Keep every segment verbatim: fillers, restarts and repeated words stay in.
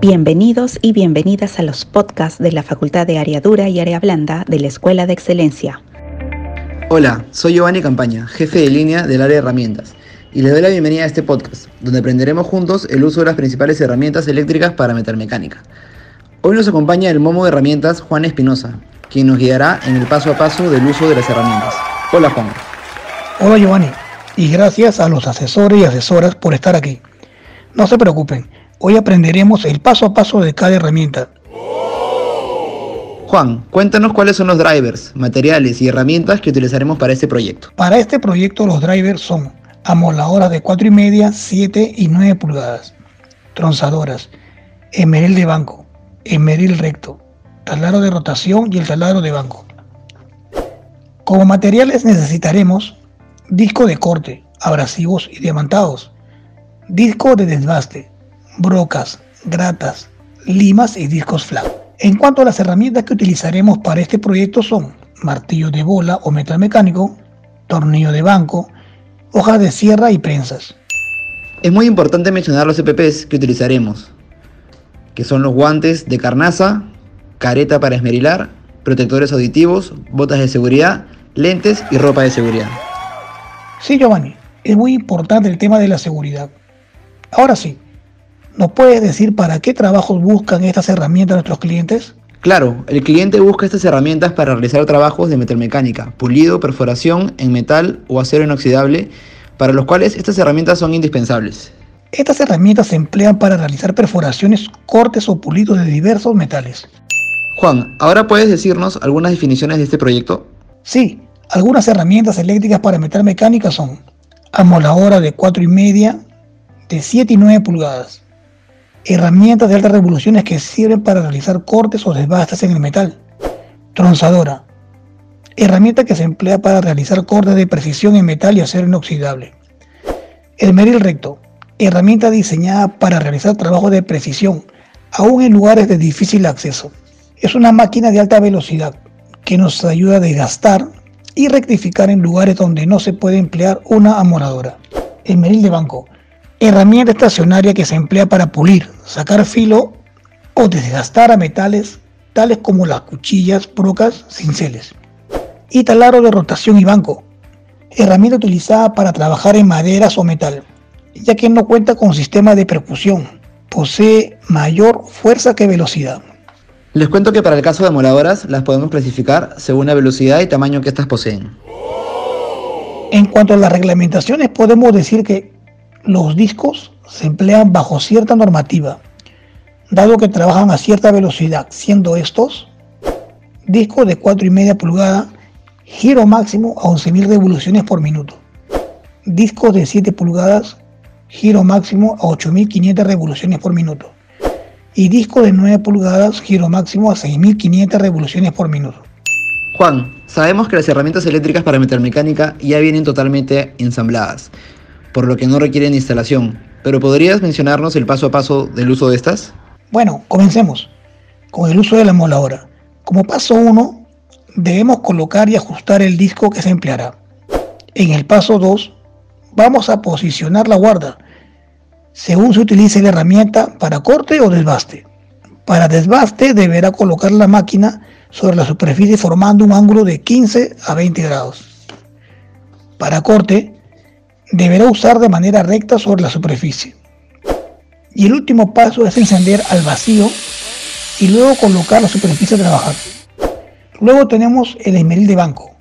Bienvenidos y bienvenidas a los podcasts de la Facultad de Área Dura y Área Blanda de la Escuela de Excelencia. Hola, soy Giovanni Campaña, jefe de línea del área de herramientas, y les doy la bienvenida a este podcast, donde aprenderemos juntos el uso de las principales herramientas eléctricas para metal mecánica. Hoy nos acompaña el MOMO de herramientas Juan Espinoza, quien nos guiará en el paso a paso del uso de las herramientas. Hola Juan. Hola Giovanni, y gracias a los asesores y asesoras por estar aquí. No se preocupen. Hoy aprenderemos el paso a paso de cada herramienta. Juan, cuéntanos cuáles son los drivers, materiales y herramientas que utilizaremos para este proyecto. Para este proyecto los drivers son amoladoras de cuatro y media, siete y nueve pulgadas, tronzadoras, esmeril de banco, esmeril recto, taladro de rotación y el taladro de banco. Como materiales necesitaremos disco de corte, abrasivos y diamantados, disco de desbaste, brocas, gratas, limas y discos flat. En cuanto a las herramientas que utilizaremos para este proyecto son martillo de bola o metal mecánico, tornillo de banco, hojas de sierra y prensas. Es muy importante mencionar los E P Ps que utilizaremos, que son los guantes de carnaza, careta para esmerilar, protectores auditivos, botas de seguridad, lentes y ropa de seguridad. Sí, Giovanni, es muy importante el tema de la seguridad. Ahora sí, ¿nos puedes decir para qué trabajos buscan estas herramientas nuestros clientes? Claro, el cliente busca estas herramientas para realizar trabajos de metalmecánica, pulido, perforación en metal o acero inoxidable, para los cuales estas herramientas son indispensables. Estas herramientas se emplean para realizar perforaciones, cortes o pulidos de diversos metales. Juan, ¿ahora puedes decirnos algunas definiciones de este proyecto? Sí, algunas herramientas eléctricas para metalmecánica son amoladora de cuatro y media, de siete y nueve pulgadas. Herramientas de altas revoluciones que sirven para realizar cortes o desbastes en el metal. Tronzadora. Herramienta que se emplea para realizar cortes de precisión en metal y acero inoxidable. Esmeril recto. Herramienta diseñada para realizar trabajos de precisión, aún en lugares de difícil acceso. Es una máquina de alta velocidad que nos ayuda a desgastar y rectificar en lugares donde no se puede emplear una amoladora. Esmeril de banco. Herramienta estacionaria que se emplea para pulir, sacar filo o desgastar a metales tales como las cuchillas, brocas, cinceles. Y taladro de rotación y banco. Herramienta utilizada para trabajar en maderas o metal, ya que no cuenta con sistema de percusión. Posee mayor fuerza que velocidad. Les cuento que para el caso de amoladoras las podemos clasificar según la velocidad y tamaño que éstas poseen. En cuanto a las reglamentaciones, podemos decir que los discos se emplean bajo cierta normativa, dado que trabajan a cierta velocidad, siendo estos discos de cuatro y media pulgadas, giro máximo a once mil revoluciones por minuto, discos de siete pulgadas, giro máximo a ocho mil quinientas revoluciones por minuto, y discos de nueve pulgadas, giro máximo a seis mil quinientas revoluciones por minuto. Juan, sabemos que las herramientas eléctricas para metalmecánica ya vienen totalmente ensambladas, por lo que no requieren instalación, pero ¿podrías mencionarnos el paso a paso del uso de estas? Bueno, comencemos con el uso de la amoladora. Como paso uno, debemos colocar y ajustar el disco que se empleará. En el paso dos, vamos a posicionar la guarda, según se utilice la herramienta para corte o desbaste. Para desbaste deberá colocar la máquina sobre la superficie formando un ángulo de quince a veinte grados. Para corte, deberá usar de manera recta sobre la superficie. Y el último paso es encender al vacío y luego colocar la superficie a trabajar. Luego tenemos el esmeril de banco.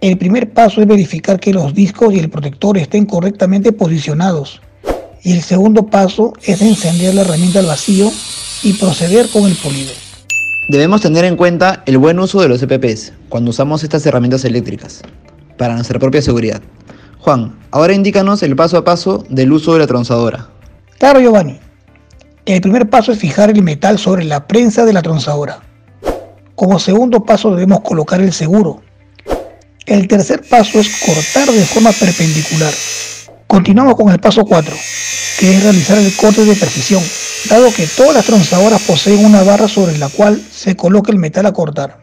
El primer paso es verificar que los discos y el protector estén correctamente posicionados. Y el segundo paso es encender la herramienta al vacío y proceder con el pulido. Debemos tener en cuenta el buen uso de los E P Ps cuando usamos estas herramientas eléctricas para nuestra propia seguridad. Juan, ahora indícanos el paso a paso del uso de la tronzadora. Claro, Giovanni. El primer paso es fijar el metal sobre la prensa de la tronzadora. Como segundo paso debemos colocar el seguro. El tercer paso es cortar de forma perpendicular. Continuamos con el paso cuatro, que es realizar el corte de precisión, dado que todas las tronzadoras poseen una barra sobre la cual se coloca el metal a cortar.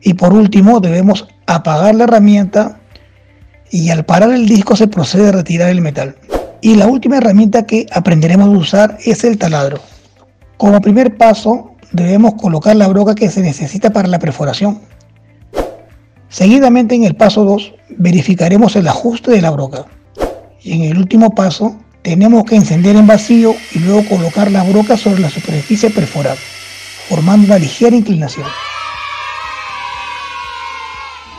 Y por último debemos apagar la herramienta y al parar el disco se procede a retirar el metal. Y la última herramienta que aprenderemos a usar es el taladro. Como primer paso, debemos colocar la broca que se necesita para la perforación. Seguidamente, en el paso dos, verificaremos el ajuste de la broca. Y en el último paso, tenemos que encender en vacío y luego colocar la broca sobre la superficie perforada, formando una ligera inclinación.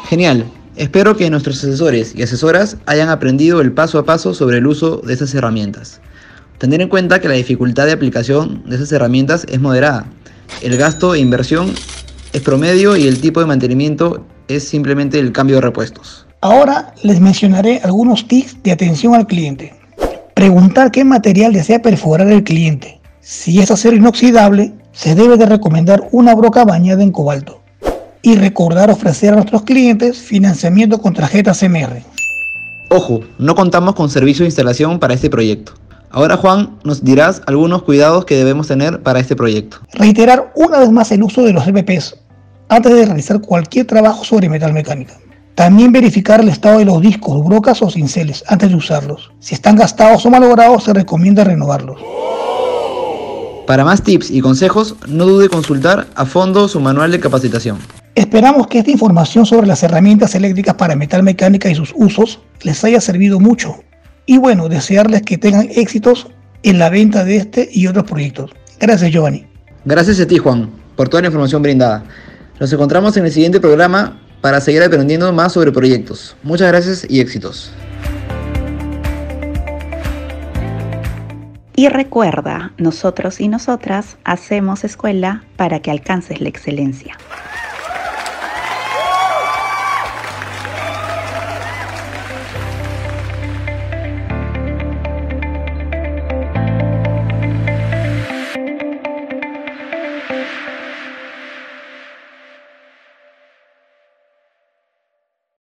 Genial, espero que nuestros asesores y asesoras hayan aprendido el paso a paso sobre el uso de estas herramientas. Tener en cuenta que la dificultad de aplicación de estas herramientas es moderada, el gasto e inversión es promedio y el tipo de mantenimiento es simplemente el cambio de repuestos. Ahora les mencionaré algunos tips de atención al cliente. Preguntar qué material desea perforar el cliente. Si es acero inoxidable, se debe de recomendar una broca bañada en cobalto. Y recordar ofrecer a nuestros clientes financiamiento con tarjeta C M R. Ojo, no contamos con servicio de instalación para este proyecto. Ahora, Juan, nos dirás algunos cuidados que debemos tener para este proyecto. Reiterar una vez más el uso de los M P s antes de realizar cualquier trabajo sobre metal mecánica. También verificar el estado de los discos, brocas o cinceles antes de usarlos. Si están gastados o malogrados, se recomienda renovarlos. Para más tips y consejos, no dude en consultar a fondo su manual de capacitación. Esperamos que esta información sobre las herramientas eléctricas para metal mecánica y sus usos les haya servido mucho. Y bueno, desearles que tengan éxitos en la venta de este y otros proyectos. Gracias, Giovanni. Gracias a ti, Juan, por toda la información brindada. Nos encontramos en el siguiente programa para seguir aprendiendo más sobre proyectos. Muchas gracias y éxitos. Y recuerda, nosotros y nosotras hacemos escuela para que alcances la excelencia.